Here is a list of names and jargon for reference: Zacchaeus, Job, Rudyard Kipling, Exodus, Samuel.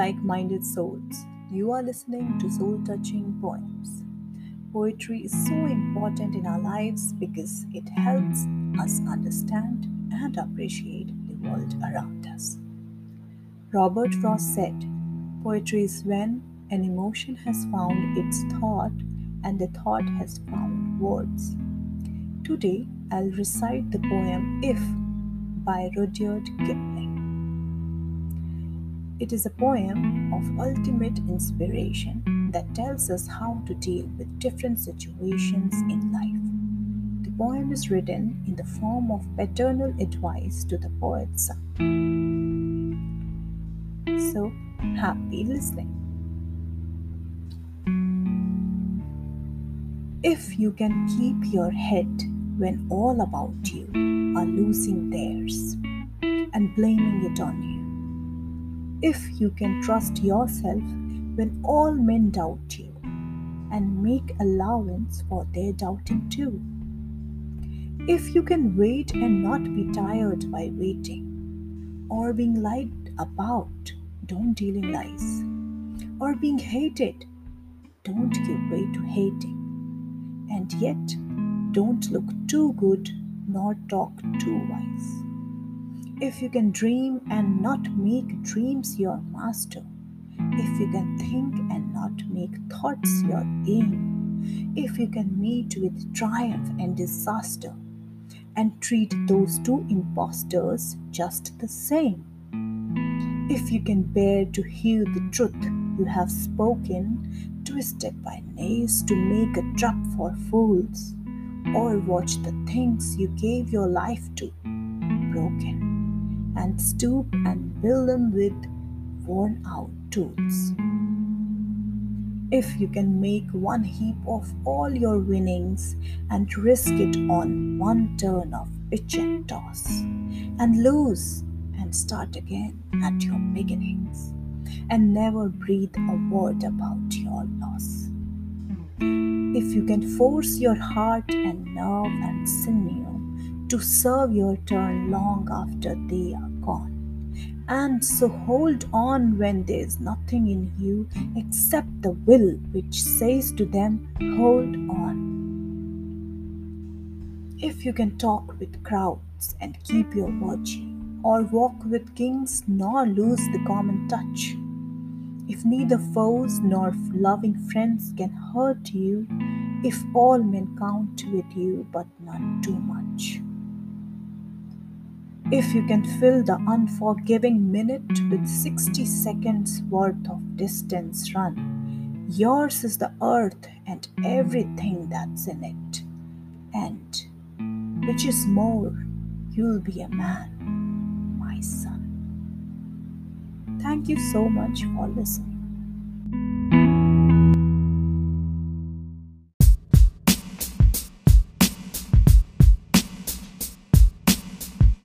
like-minded souls. You are listening to soul-touching poems. Poetry is so important in our lives because it helps us understand and appreciate the world around us. Robert Frost said, "Poetry is when an emotion has found its thought and the thought has found words." Today, I'll recite the poem If by Rudyard Kipling. It is a poem of ultimate inspiration that tells us how to deal with different situations in life. The poem is written in the form of paternal advice to the poet's son. So, happy listening. If you can keep your head when all about you are losing theirs and blaming it on you. If you can trust yourself when all men doubt you and make allowance for their doubting too. If you can wait and not be tired by waiting or being lied about, don't deal in lies, or being hated, don't give way to hating. And yet, don't look too good nor talk too wise. If you can dream and not make dreams your master, if you can think and not make thoughts your aim, if you can meet with triumph and disaster and treat those two impostors just the same, if you can bear to hear the truth you have spoken, twisted by knaves to make a trap for fools, or watch the things you gave your life to, broken, and stoop and build them with worn-out tools. If you can make one heap of all your winnings and risk it on one turn of pitch and toss, and lose and start again at your beginnings, and never breathe a word about your loss. If you can force your heart and nerve and sinew to serve your turn long after they are gone, and so hold on when there is nothing in you except the will which says to them, hold on. If you can talk with crowds and keep your virtue, or walk with kings nor lose the common touch, if neither foes nor loving friends can hurt you, if all men count with you but none too much. If you can fill the unforgiving minute with 60 seconds worth of distance run, yours is the earth and everything that's in it, and which is more, you'll be a man, my son. Thank you so much for listening.